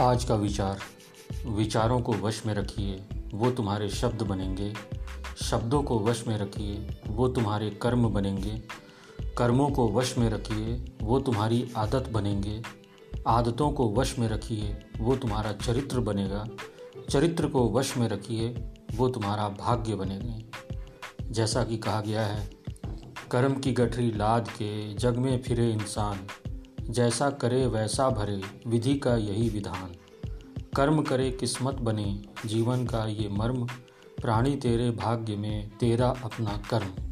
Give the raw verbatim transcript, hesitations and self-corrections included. आज का विचार, विचारों को वश में रखिए, वो तुम्हारे शब्द बनेंगे। शब्दों को वश में रखिए, वो तुम्हारे कर्म बनेंगे। कर्मों को वश में रखिए, वो तुम्हारी आदत बनेंगे। आदतों को वश में रखिए, वो तुम्हारा चरित्र बनेगा। चरित्र को वश में रखिए, वो तुम्हारा भाग्य बनेंगे। जैसा कि कहा गया है, कर्म की गठरी लाद के जग में फिरे इंसान, जैसा करे वैसा भरे, विधि का यही विधान। कर्म करे किस्मत बने, जीवन का ये मर्म, प्राणी तेरे भाग्य में तेरा अपना कर्म।